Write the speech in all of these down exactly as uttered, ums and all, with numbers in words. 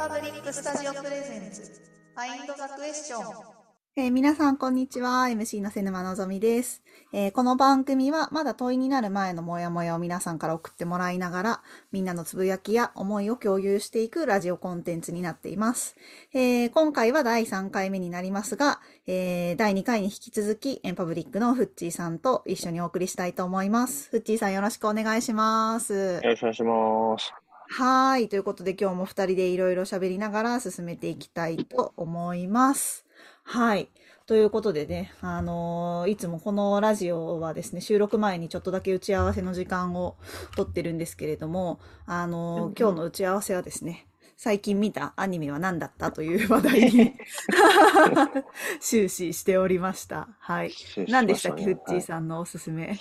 パブリックスタジオプレゼンツ Find the Questuion。えー、皆さんこんにちは。 エムシー の瀬沼のぞみです。えー、この番組はまだ問いになる前のモヤモヤを皆さんから送ってもらいながら、みんなのつぶやきや思いを共有していくラジオコンテンツになっています。えー、今回はだいさんかいめになりますが、えー、だいにかいに引き続きエンパブリックのフッチーさんと一緒にお送りしたいと思います。フッチーさん、よろしくお願いします。よろしくお願いします。はい、ということで今日もふたりでいろいろ喋りながら進めていきたいと思います。はい、ということでね、あのー、いつもこのラジオはですね、収録前にちょっとだけ打ち合わせの時間を取ってるんですけれども、あのーうん、今日の打ち合わせはですね、最近見たアニメは何だったという話題に終始しておりました。はい、何でしたっけ、フッチーさんのおすすめ。はい、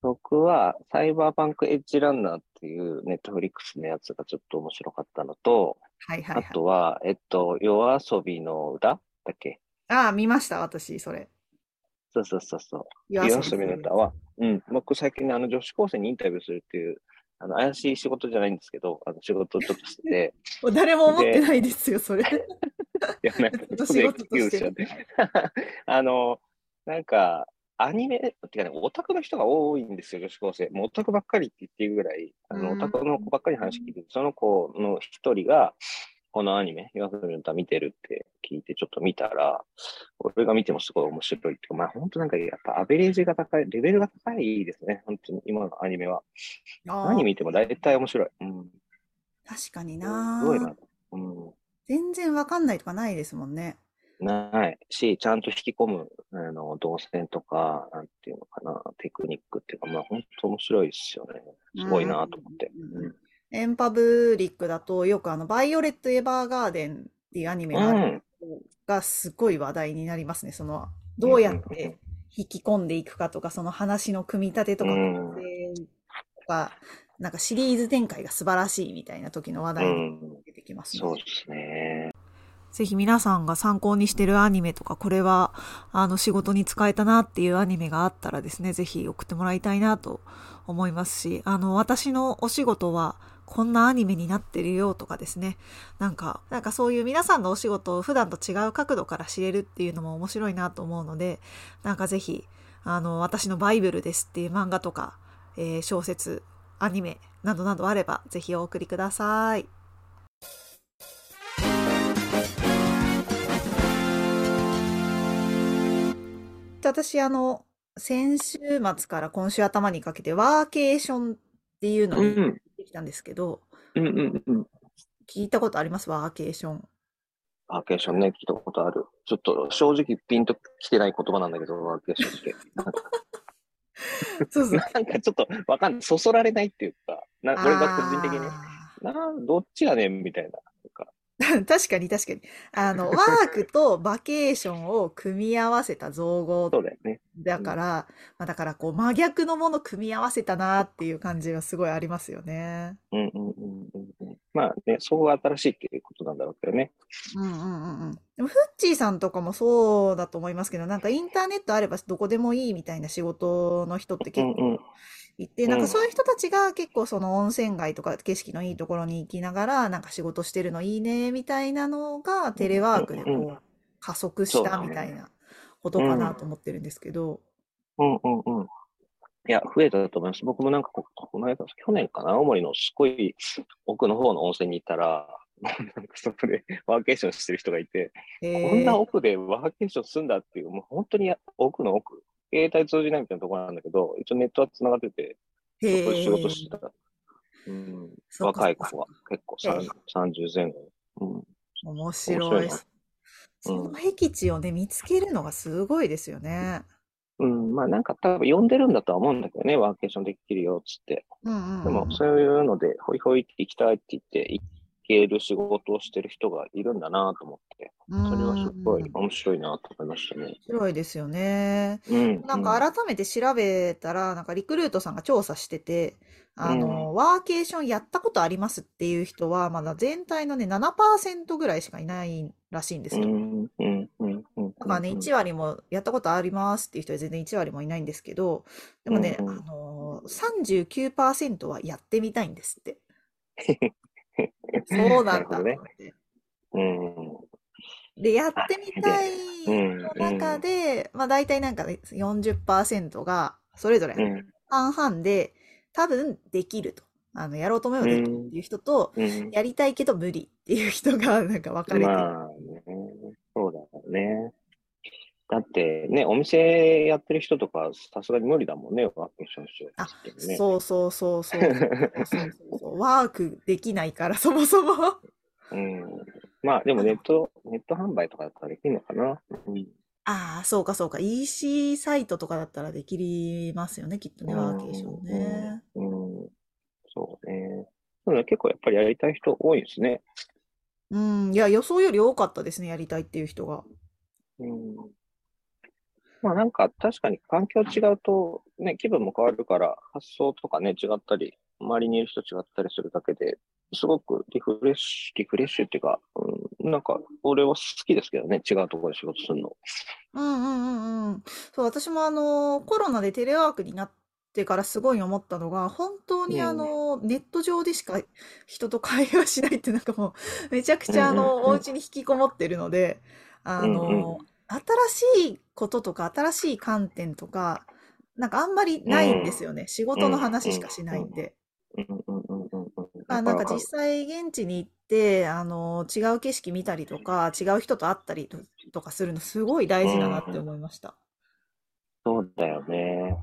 僕はサイバーパンクエッジランナーっていうネットフリックスのやつがちょっと面白かったのと、はいはいはい、あとは、えっと、夜遊びの歌だっけ。ああ、見ました私それ。そうそうそうそう。夜遊びの歌は、うん、僕最近、ね、あの女子高生にインタビューするっていう、あの怪しい仕事じゃないんですけど、あの仕事をちょっとしてて誰も思ってないですよそれ。いや、なんかちょっと仕事としてあのなんかアニメっていうかね、オタクの人が多いんですよ女子高生。もうオタクばっかりって言っていいぐらい、あのオタクの子ばっかり話聞いて、その子の一人がこのアニメ、夜遊びの歌見てるって聞いて、ちょっと見たら、俺が見てもすごい面白いって、まあ本当なんかやっぱアベレージが高い、レベルが高いですね、本当に今のアニメは。何見ても大体面白い。うん、確かにな。すごいな、うん。全然わかんないとかないですもんね。ないし、ちゃんと引き込む、あの、動線とか、なんていうのかな、テクニックっていうか、まあ本当面白いですよね。すごいなと思って。うんうん、エンパブリックだとよくあのバイオレット・エヴァーガーデンっていうアニメがあるがすごい話題になりますね。うん、そのどうやって引き込んでいくかとか、その話の組み立てとか、うん、とかなんかシリーズ展開が素晴らしいみたいな時の話題に出てきますね。うん、そうですね。ぜひ皆さんが参考にしてるアニメとか、これはあの仕事に使えたなっていうアニメがあったらですね、ぜひ送ってもらいたいなと思いますし、あの私のお仕事はこんなアニメになってるよとかですね、なんかなんかそういう皆さんのお仕事を普段と違う角度から知れるっていうのも面白いなと思うので、なんかぜひあの私のバイブルですっていう漫画とか、えー、小説、アニメなどなどあればぜひお送りください。私あの先週末から今週頭にかけてワーケーションっていうのに行ってきたんですけど、うんうんうん、聞いたことありますワーケーション。ワーケーションね、聞いたことある。ちょっと正直ピンときてない言葉なんだけど、ワーケーションってなんかそうそうなんかちょっとわかんない、そそられないっていうか、な俺が個人的にな、どっちやねんみたいな。確かに確かに、あのワークとバケーションを組み合わせた造語だから、だね、まあ、だからこう真逆のもの組み合わせたなっていう感じはすごいありますよね。うんうんうんうん、まあね、そこが新しいっていうことなんだろうけどね。うんうんうんうん。でもフッチーさんとかもそうだと思いますけど、なんかインターネットあればどこでもいいみたいな仕事の人って結構。うんうん、行って、なんかそういう人たちが結構その温泉街とか景色のいいところに行きながらなんか仕事してるのいいねみたいなのがテレワークでこう加速したみたいなことかなと思ってるんですけど、うんうんうん、いや増えたと思います。僕もなんかこの間、去年かな、青森のすごい奥の方の温泉に行ったらなんかそこでワーケーションしてる人がいて、こんな奥でワーケーションするんだっていう、もう本当に奥の奥、携帯通じないみたいなところなんだけど、一応ネットはつながってて、そこで仕事してた、うん、若い子は結構さんじゅうぜんご、うん、面白いです。その僻地をね、うん、見つけるのがすごいですよね。うん、まあなんか多分呼んでるんだとは思うんだけどね、ワーケーションできるよっつって、うんうんうん、でもそういうのでホイホイって行きたいって言って行ける仕事をしてる人がいるんだなと思って、それはすごい面白いなと思いましたね。面白いですよね、うん、なんか改めて調べたら、なんかリクルートさんが調査してて、あの、うん、ワーケーションやったことありますっていう人はまだ全体のね ななパーセント ぐらいしかいないらしいんですよ。うんうんうんうん、だからね、いちわりもやったことありますっていう人は全然いちわりもいないんですけど、でもね、うんうん、あのー、さんじゅうきゅうパーセント はやってみたいんですってそうなんだ、ね、うん。で、やってみたいの中で、うん、まあ大体なんか よんじゅっパーセント がそれぞれ半々で、多分できると。あの、やろうと思えばできるっていう人と、うん、やりたいけど無理っていう人がなんか分かれてる。まあね、そうだよね。だってね、お店やってる人とかさすがに無理だもんね、ワークションしようってね。あ、そうそうそうそう。そうそうそう。ワークできないから、そもそも。うん。まあでもネット、ネット販売とかだったらできるのかな。うん、ああ、そうかそうか。イーシー サイトとかだったらできますよね、きっとね、ワーケーションね。うん。うん、そうね。でも結構やっぱりやりたい人多いですね。うん。いや、予想より多かったですね、やりたいっていう人が。うん。まあなんか確かに環境違うとね、気分も変わるから発想とかね、違ったり、周りにいる人違ったりするだけですごくリフレッシュ、リフレッシュっていうか、うん、なんか俺は好きですけどね、違うところで仕事するの。うんうんうんうん。そう、私もあの、コロナでテレワークになってからすごい思ったのが、本当にあの、ネット上でしか人と会話しないってなんかもう、めちゃくちゃあの、うんうんうん、お家に引きこもってるので、あの、うんうん、新しいこととか新しい観点とかなんかあんまりないんですよね、うん、仕事の話しかしないんで、なんか実際現地に行ってあの違う景色見たりとか違う人と会ったり と, とかするのすごい大事だなって思いました、うん、そうだよね、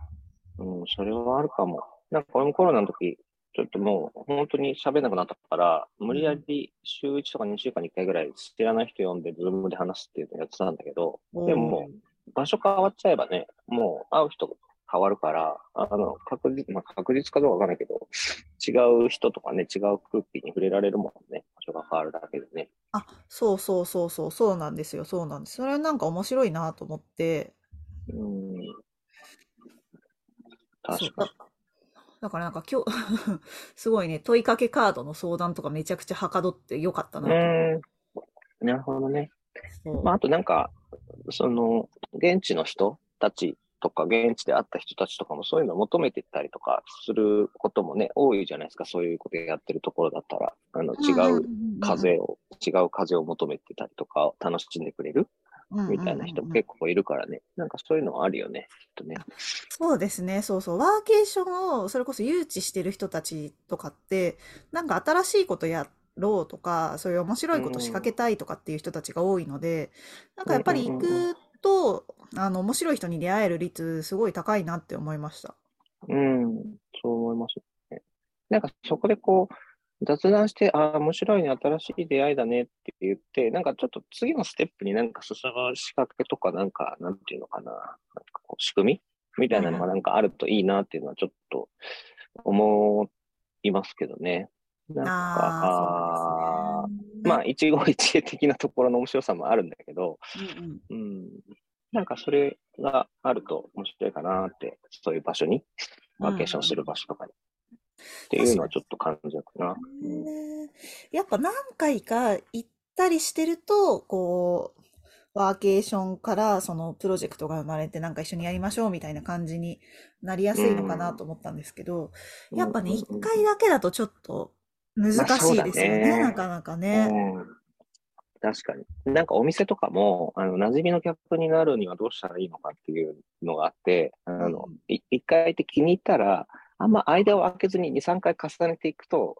うん、それはあるかも。なんか俺もコロナの時ちょっともう本当に喋れなくなったから、無理やり週いちとかにしゅうかんにいっかいぐらい知らない人呼んで Zoom で話すっていうのをやってたんだけど、でも場所変わっちゃえばね、もう会う人変わるから、あの確実、まあ、確実かどうかわかんないけど、違う人とかね、違う空気に触れられるもんね、場所が変わるだけでね。あ、そうそうそうそう、そうなんですよ、そうなんです。それはなんか面白いなと思って。うん。確かに。だからなんか今日すごいね、問いかけカードの相談とかめちゃくちゃはかどってよかったなと思う。なるほどね。まあ、あとなんかその現地の人たちとか現地で会った人たちとかもそういうのを求めてたりとかすることもね、多いじゃないですか。そういうことやってるところだったらあの違う風を、うんうんうん、違う風を求めてたりとか楽しんでくれるみたいな人結構いるからね、うんうんうん、なんかそういうのはあるよね、きっとね。そうですね、そうそう、ワーケーションをそれこそ誘致してる人たちとかってなんか新しいことやろうとかそういう面白いこと仕掛けたいとかっていう人たちが多いので、うん、なんかやっぱり行くと、うんうん、あの面白い人に出会える率すごい高いなって思いました。うん、そう思いますね。なんかそこでこう雑談して、ああ、面白いね、新しい出会いだねって言って、なんかちょっと次のステップになんか進む仕掛けとか、なんか、なんていうのかな、なんかこう仕組みみたいなのがなんかあるといいなっていうのはちょっと思いますけどね。なんか、ああ、そうですね。まあ、一期一会的なところの面白さもあるんだけど、うんうんうん、なんかそれがあると面白いかなって、そういう場所に、ワーケーションする場所とかに。うんっていうのはちょっと感じるかな。やっぱ何回か行ったりしてるとこうワーケーションからそのプロジェクトが生まれてなんか一緒にやりましょうみたいな感じになりやすいのかなと思ったんですけど、うん、やっぱね、うん、いっかいだけだとちょっと難しいですよね、まあ、そうだね、なかなかね、うん、確かに。なんかお店とかもあの馴染みの客になるにはどうしたらいいのかっていうのがあって、あの、うん、いっかいって気に入ったらあんま間を空けずにに、さんかい重ねていくと、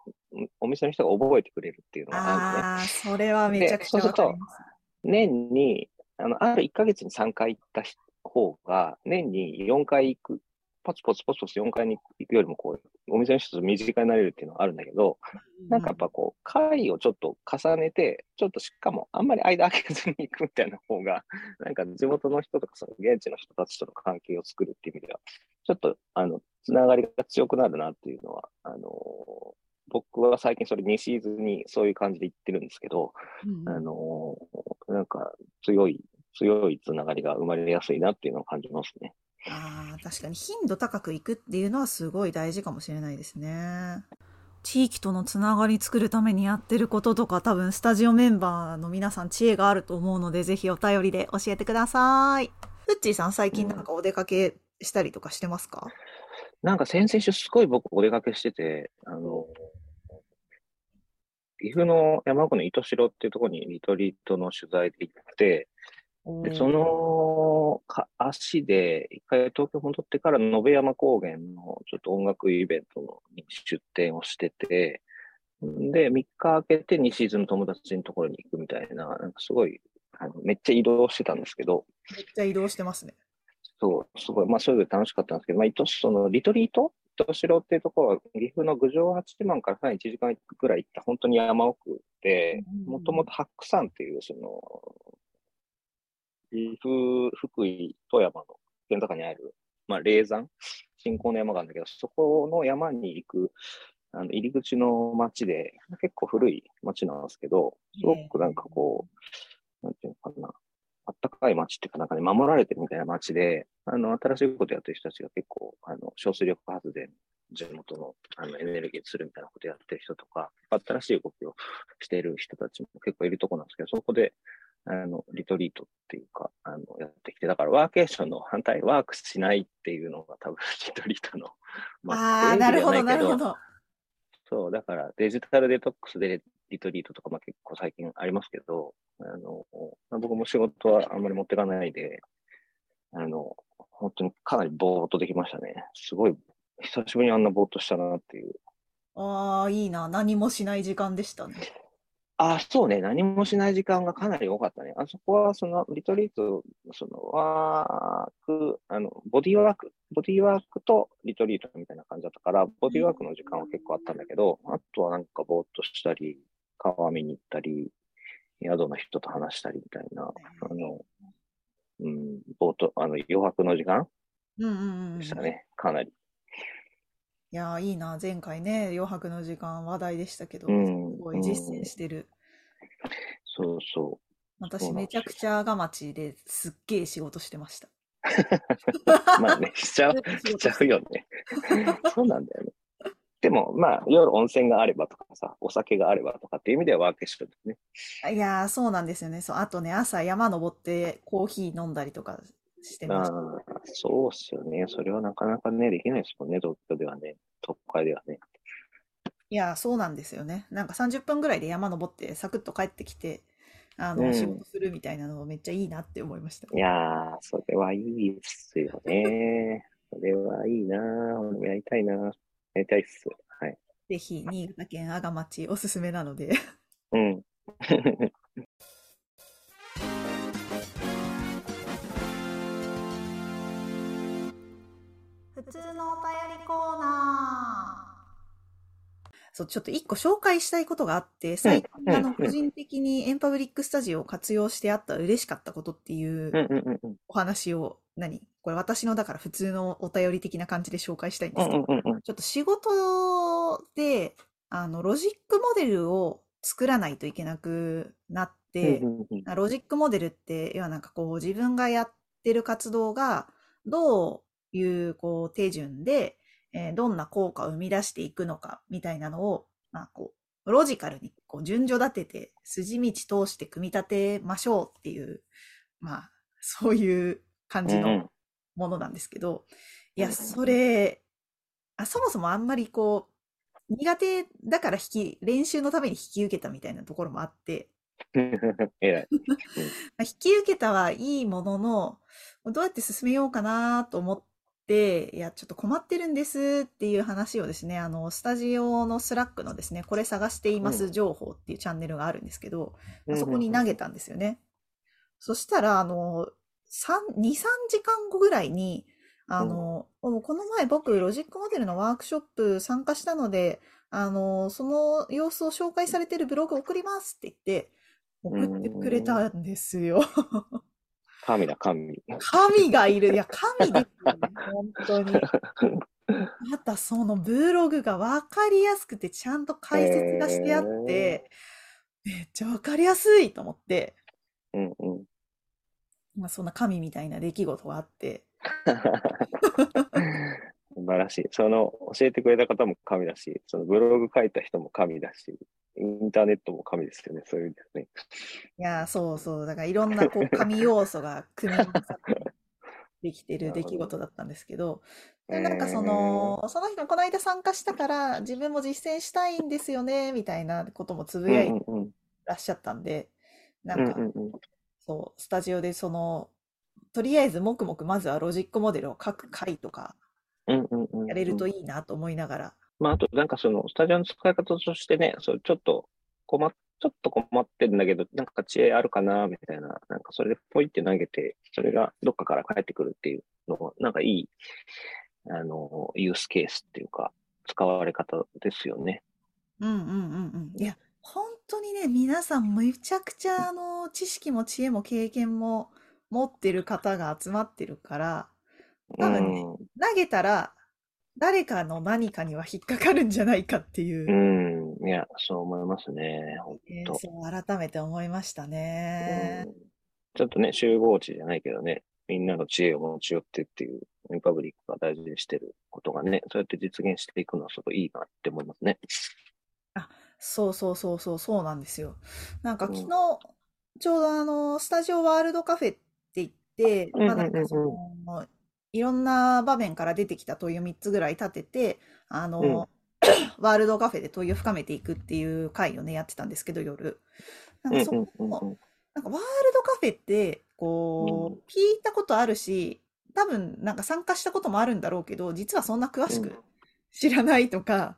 お店の人が覚えてくれるっていうのがあるね。ああ、それはめちゃくちゃわかります。そうすると、年に、あの、あるいっかげつにさんかい行った方が、年によんかい行く、ポツポツポツポツよんかいに行くよりも、こう、お店の人と身近になれるっていうのがあるんだけど、うん、なんかやっぱこう、回をちょっと重ねて、ちょっとしかも、あんまり間空けずに行くみたいな方が、なんか地元の人とか、その現地の人たちとの関係を作るっていう意味では、ちょっと、あの、つながりが強くなるなっていうのは、あのー、僕は最近それにシーズンにそういう感じで言ってるんですけど、うん、あのー、なんか強い強いつながりが生まれやすいなっていうのを感じますね。ああ、確かに頻度高くいくっていうのはすごい大事かもしれないですね。地域とのつながり作るためにやってることとか、多分スタジオメンバーの皆さん知恵があると思うので、ぜひお便りで教えてください。フッチーさん、最近なんかお出かけしたりとかしてますか？うん、なんか先々週すごい僕お出かけしてて、あの、岐阜の山奥の糸城っていうところにリトリートの取材で行って、でそのか足で一回東京戻ってから野辺山高原のちょっと音楽イベントに出展をしてて、でみっか空けて西伊豆の友達のところに行くみたいな、なんかすごいあのめっちゃ移動してたんですけど。めっちゃ移動してますね。そう、すごい、まあ、それぞれ楽しかったんですけど、まあ、糸そのリトリート糸城っていうところは、岐阜の郡上八幡からさらにいちじかんくらい行った、本当に山奥で、もともと白山っていう、その、岐阜、福井、富山の県境にある、まあ、霊山、信仰の山があるんだけど、そこの山に行く、あの入り口の町で、結構古い町なんですけど、すごくなんかこう、なんていうのかな。あったかい街っていうか、なんかね、守られてるみたいな街で、あの、新しいことやってる人たちが結構、あの、小水力発電、地元の、あの、エネルギーするみたいなことやってる人とか、新しい動きをしている人たちも結構いるところなんですけど、そこで、あの、リトリートっていうか、あの、やってきて、だからワーケーションの反対、ワークしないっていうのが多分、リトリートの、まあ、あー、なるほど、なるほど。そう、だから、デジタルデトックスで、リトリートとか、まあ、結構最近ありますけど、あの僕も仕事はあんまり持ってかないで、あの本当にかなりぼーっとできましたね。すごい久しぶりにあんなぼーっとしたなっていう。ああ、いいな。何もしない時間でしたね。あ、そうね。何もしない時間がかなり多かったね。あそこはそのリトリート、そのワーク、あのボディワーク、ボディワークとリトリートみたいな感じだったから、ボディワークの時間は結構あったんだけど、あとはなんかぼーっとしたり。川見に行ったり、宿の人と話したりみたいな、あの、うん、ボート、あの、余白の時間、うんうんうん、でしたね、かなり。いやー、いいな、前回ね、余白の時間話題でしたけど、うん、すごい実践してる。うん、そうそう。私、めちゃくちゃ阿賀町ですっげー仕事してました。まあね、しちゃう、しちゃうよね。そうなんだよね。でも、まあ、夜温泉があればとかさ、お酒があればとかっていう意味ではワーケーションですね。いやー、そうなんですよね。そう、あとね、朝山登ってコーヒー飲んだりとかしてました。ああ、そうっすよね。それはなかなかね、できないですもんね、東京ではね、都会ではね。いやー、そうなんですよね。なんかさんじゅっぷんぐらいで山登って、サクッと帰ってきて、あの、うん、仕事するみたいなのめっちゃいいなって思いました。いやー、それはいいっすよね。それはいいなー。俺もやりたいなー。やりたいっす。はい。ぜひ新潟県阿賀町おすすめなので。うん。普通のお便りコーナー。そう、ちょっと一個紹介したいことがあって、最近、うん、あの個人的にエンパブリックスタジオを活用してあった嬉しかったことっていうお話を。うんうんうんうん何これ私のだから普通のお便り的な感じで紹介したいんですけど、うんうんうん、ちょっと仕事であのロジックモデルを作らないといけなくなって、うんうんうん、ロジックモデルって要はなんかこう自分がやってる活動がどういうこう手順で、えー、どんな効果を生み出していくのかみたいなのを、まあ、こうロジカルにこう順序立てて筋道通して組み立てましょうっていうまあそういう感じのものなんですけど、いやそれあそもそもあんまりこう苦手だから引き練習のために引き受けたみたいなところもあってえ引き受けたはいいもののどうやって進めようかなと思っていやちょっと困ってるんですっていう話をですねあのスタジオのスラックのですねこれ探しています情報っていうチャンネルがあるんですけど、うん、そこに投げたんですよね。そしたらあのに、さんじかんごぐらいに、あの、うん、この前僕、ロジックモデルのワークショップ参加したので、あの、その様子を紹介されてるブログ送りますって言って、送ってくれたんですよ。神だ、神。神がいる。いや、神ですよね、本当に。またそのブログがわかりやすくて、ちゃんと解説がしてあって、めっちゃわかりやすいと思って。うんうんまあ、そんな神みたいな出来事があって素晴らしい。その教えてくれた方も神だしそのブログ書いた人も神だしインターネットも神ですよね。そういうですねいやそうそうだからいろんなこう神要素が組み合わさってできてる出来事だったんですけど、でなんかその、その人もこの間参加したから自分も実践したいんですよねみたいなこともつぶやいてらっしゃったんで、なんかそうスタジオでそのとりあえずもくもくまずはロジックモデルを書く回とかやれるといいなと思いながら、まあ、あとなんかそのスタジオの使い方としてね、それちょっと困っちょっと困ってるんだけど、なんか知恵あるかなみたいな、なんかそれでポイって投げて、それがどっかから返ってくるっていうのは、なんかいい、あの、ユースケースっていうか、使われ方ですよね。うんうんうんうん。いや、本当にね、皆さんめちゃくちゃ、あの、知識も知恵も経験も持ってる方が集まってるから、多分ね、うん、投げたら、誰かの何かには引っかかるんじゃないかっていう。うん、いや、そう思いますね。本当。そう改めて思いましたね、うん。ちょっとね、集合地じゃないけどね、みんなの知恵を持ち寄ってっていう、リパブリックが大事にしてることがね、そうやって実現していくのはすごいいいなって思いますね。あ、そうそうそうそう、そうなんですよ。なんか昨日、うん、ちょうどあの、スタジオワールドカフェって言って、まあなんかその、うんうんいろんな場面から出てきた問いをみっつぐらい立てて、あの、うん、ワールドカフェで問いを深めていくっていう回をね、やってたんですけど、夜。なんかそこも、なんかワールドカフェって、こう、聞いたことあるし、多分なんか参加したこともあるんだろうけど、実はそんな詳しく知らないとか、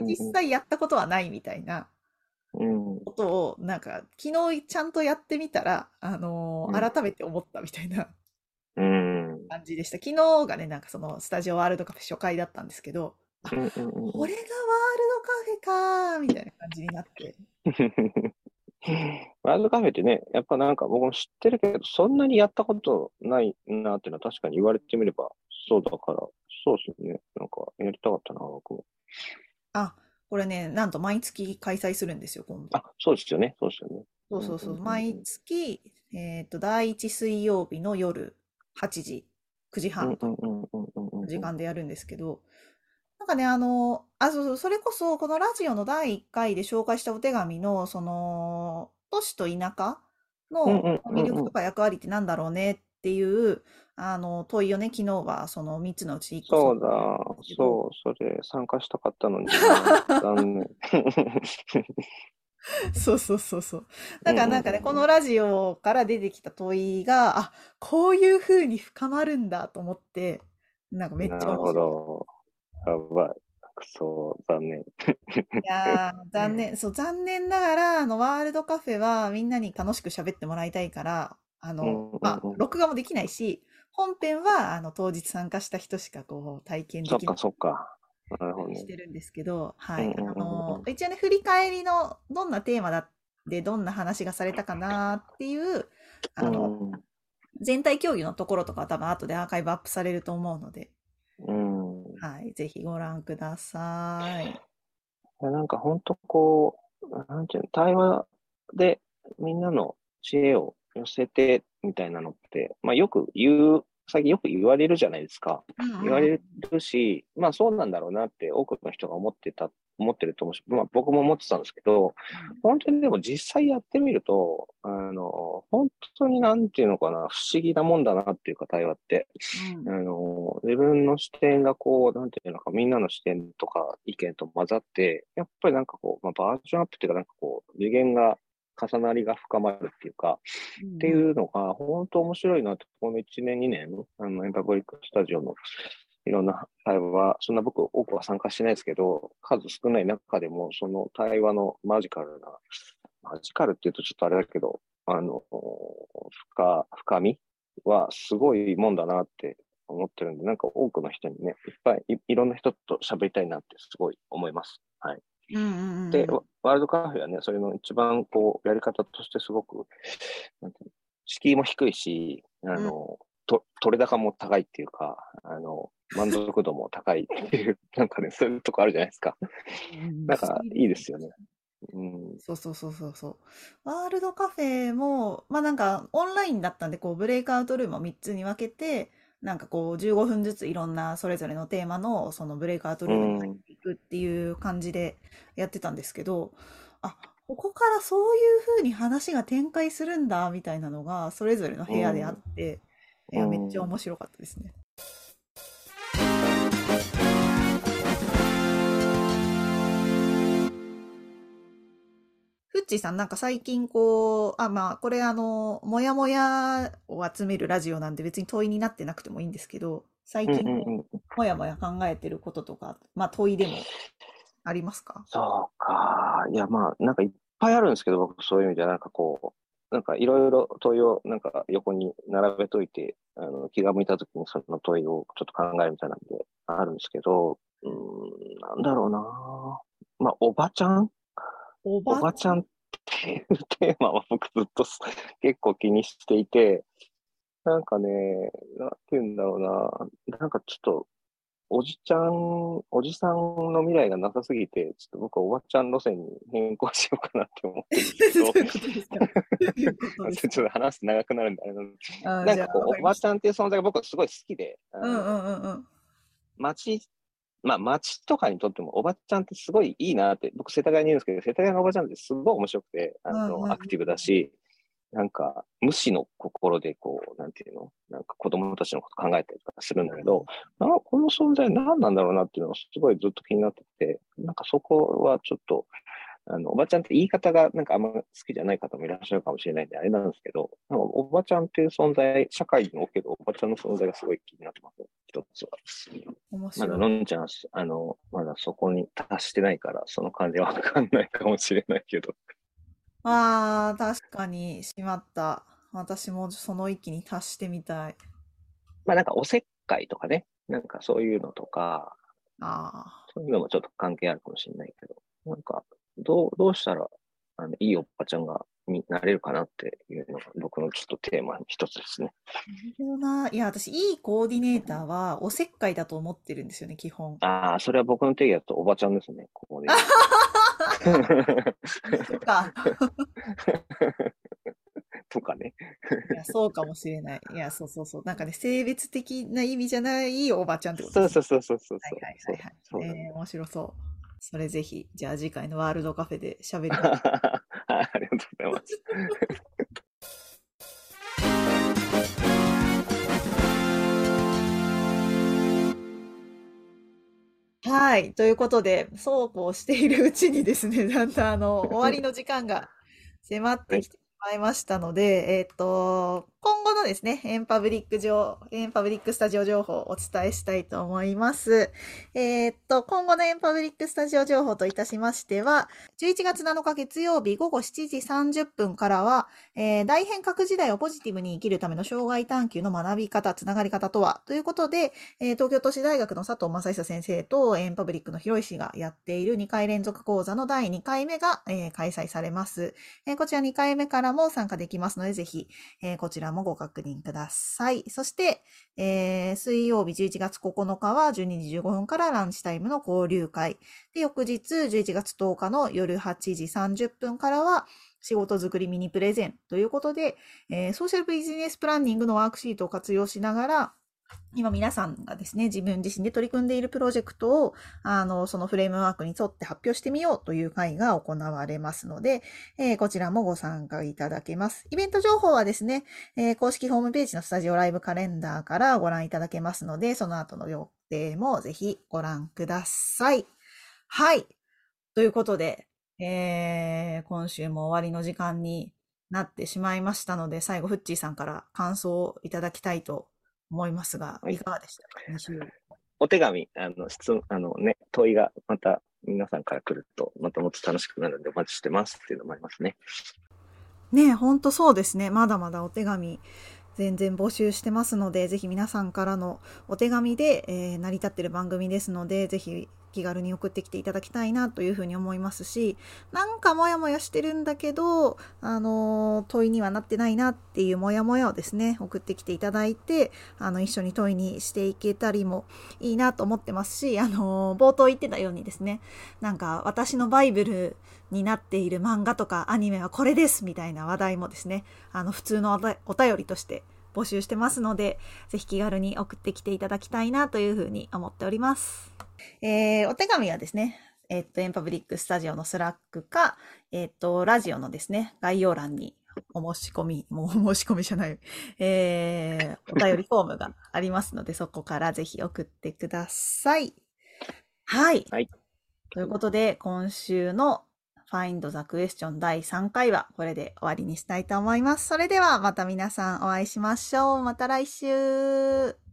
実際やったことはないみたいなことを、なんか昨日ちゃんとやってみたら、あのー、改めて思ったみたいな。うん、感じでした。昨日がね、なんかそのスタジオワールドカフェ初回だったんですけど、あ、うんうんうん、これがワールドカフェかーみたいな感じになって。ワールドカフェってね、やっぱなんか僕も知ってるけど、そんなにやったことないなっていうのは確かに言われてみればそうだから、そうですね。なんかやりたかったな、僕。あ、これね、なんと毎月開催するんですよ、今度。あ、そうですよね、そうですよね。そうそうそう、うんうんうん、毎月、えっと、だいいち水曜日の夜。はちじ、くじはんと時間でやるんですけど、なんかね、あの、あ、そうそう、それこそ、このラジオのだいいっかいで紹介したお手紙の、その、都市と田舎の魅力とか役割ってなんだろうねっていう、あの、問いをね、昨日はそのみっつのうちいっこ。そうだ、そう、それ参加したかったのに、残念。そうそうそうそう。だからなんかね、うんうんうん、このラジオから出てきた問いが、あ、こういう風に深まるんだと思って、なんかめっちゃ面白い。なるほど。やばい。くそ、残念。いやー、残念。そう、残念ながら、あの、ワールドカフェはみんなに楽しく喋ってもらいたいから、あの、うんうんうん、まあ、録画もできないし、本編は、あの、当日参加した人しかこう、体験できない。そっかそっか。してるんですけど、はい、うんうんうん、あの一応ね振り返りのどんなテーマだでどんな話がされたかなっていうあの、うん、全体共有のところとかは多分後でアーカイブアップされると思うので、うん、はい、ぜひご覧ください。なんか本当こうなんていうの対話でみんなの知恵を寄せてみたいなのって、まあ、よく言う。最近よく言われるじゃないですか。言われるし、まあそうなんだろうなって多くの人が思ってた、思ってると思うし、まあ僕も思ってたんですけど、本当にでも実際やってみると、あの、本当になんていうのかな、不思議なもんだなっていうか対話って、うん、あの、自分の視点がこう、なんていうのか、みんなの視点とか意見と混ざって、やっぱりなんかこう、まあ、バージョンアップっていうかなんかこう、次元が、重なりが深まるっていうか、うん、っていうのが本当面白いなってこのいちねんにねんあのエンパブリックスタジオのいろんな対話そんな僕多くは参加してないですけど数少ない中でもその対話のマジカルなマジカルっていうとちょっとあれだけどあの 深, 深みはすごいもんだなって思ってるんでなんか多くの人にねいっぱい い, いろんな人と喋りたいなってすごい思います。はいうんうんうん、でワールドカフェはねそれの一番こうやり方としてすごくなんて敷居も低いしあの、うん、と取れ高も高いっていうかあの満足度も高いっていうなんかねそういうとこあるじゃないですかなんかいいですよね、うん、そうそうそうそうそうワールドカフェもまあなんかオンラインだったんでこうブレイクアウトルームをみっつに分けてなんかこうじゅうごふんずついろんなそれぞれのテーマのそのブレイクアウトルームに入っていくっていう感じでやってたんですけど、あ、ここからそういう風に話が展開するんだみたいなのがそれぞれの部屋であって、いや、めっちゃ面白かったですね。フッチーさん、なんか最近こう、あ、まあ、これあの、もやもやを集めるラジオなんで別に問いになってなくてもいいんですけど、最近もやもや考えてることとか、まあ問いでもありますか？そうか。いや、まあ、なんかいっぱいあるんですけど、僕そういう意味ではなんかこう、なんかいろいろ問いをなんか横に並べといて、あの気が向いた時にその問いをちょっと考えるみたいなんであるんですけど、うーん、なんだろうな。まあ、おばちゃんおば、 おばちゃんっていうテーマは僕ずっと結構気にしていて、なんかね、なんて言うんだろうな、なんかちょっと、おじちゃん、おじさんの未来がなさすぎて、ちょっと僕はおばちゃん路線に変更しようかなって思ってるんですけど、ちょっと話長くなるんであれなんですけど、なんかこう、おばちゃんっていう存在が僕はすごい好きで、街、まあ、町とかにとってもおばちゃんってすごいいいなって、僕世田谷にいるんですけど、世田谷のおばちゃんってすごい面白くて、あの、うん、アクティブだし、なんか無視の心でこう、なんていうの、なんか子供たちのこと考えたりとかするんだけど、うん、なんかこの存在何なんだろうなっていうのがすごいずっと気になってて、なんかそこはちょっとあのおばちゃんって言い方がなんかあんま好きじゃない方もいらっしゃるかもしれないんであれなんですけど、なんかおばちゃんっていう存在、社会におけるおばちゃんの存在がすごい気になってます。一つは面白い。まだのんちゃん、あのまだそこに達してないからその感じは分かんないかもしれないけど。あー、確かに、しまった、私もその域に達してみたい。まあなんかおせっかいとかね、なんかそういうのとか、あ、そういうのもちょっと関係あるかもしれないけど、なんかどう、どうしたらあのいいおばちゃんがになれるかなっていうのが僕のちょっとテーマの一つですね。いや、私いいコーディネーターはおせっかいだと思ってるんですよね、基本。ああ、それは僕の定義だとおばちゃんですね、ここで。とか。とかね。いや、そうかもしれない。いや、そうそうそう。なんかね、性別的な意味じゃないおばちゃんってことですね。そうそうそうそうそう。はいはいはい、はい。そうそうそう、えー、面白そう。それぜひ、じゃあ次回のワールドカフェで喋ります。ありがとうございます。はい、ということで、そうこうしているうちにですね、だんだんあの終わりの時間が迫ってきてしまいましたので、えっと、今後のですね、エンパブリック上、エンパブリックスタジオ情報をお伝えしたいと思います。えっと、今後のエンパブリックスタジオ情報といたしましては、じゅういちがつなのか月曜日午後しちじさんじゅっぷんからは、えー、大変革時代をポジティブに生きるための生涯探求の学び方、つながり方とは、ということで、えー、東京都市大学の佐藤正久先生とエンパブリックの広井氏がやっているにかいれんぞく講座のだいにかいめが、えー、開催されます、えー。こちらにかいめからも参加できますので、ぜひ、えー、こちらもご確認ください。そして、えー、水曜日じゅういちがつここのかはじゅうにじじゅうごふんからランチタイムの交流会で、翌日じゅういちがつとおかの夜はちじさんじゅっぷんからは仕事作りミニプレゼンということで、えー、ソーシャルビジネスプランニングのワークシートを活用しながら、今皆さんがですね、自分自身で取り組んでいるプロジェクトを、あの、そのフレームワークに沿って発表してみようという会が行われますので、えー、こちらもご参加いただけます。イベント情報はですね、えー、公式ホームページのスタジオライブカレンダーからご覧いただけますので、その後の予定もぜひご覧ください。はい。ということで、えー、今週も終わりの時間になってしまいましたので、最後、フッチーさんから感想をいただきたいと思いますが、いかがでしたか？お手紙、あの質あのね、問いがまた皆さんから来ると、またもっと楽しくなるんでお待ちしてますっていうのもありますね。ねえ、ほんとそうですね。まだまだお手紙全然募集してますので、ぜひ皆さんからのお手紙で、えー、成り立ってる番組ですので、ぜひ気軽に送ってきていただきたいなというふうに思いますし、なんかモヤモヤしてるんだけど、あの問いにはなってないなっていうモヤモヤをですね、送ってきていただいて、あの一緒に問いにしていけたりもいいなと思ってますし、あの冒頭言ってたようにですね、なんか私のバイブルになっている漫画とかアニメはこれですみたいな話題もですね、あの普通のお便りとして募集してますので、ぜひ気軽に送ってきていただきたいなというふうに思っております。えー、お手紙はですね、えっとエンパブリックスタジオのスラックか、えっとラジオのですね、概要欄にお申し込み、もうお申し込みじゃない、えー、お便りフォームがありますので、そこからぜひ送ってください。はい。はい、ということで、今週の Find the Question だいさんかいはこれで終わりにしたいと思います。それではまた皆さんお会いしましょう。また来週。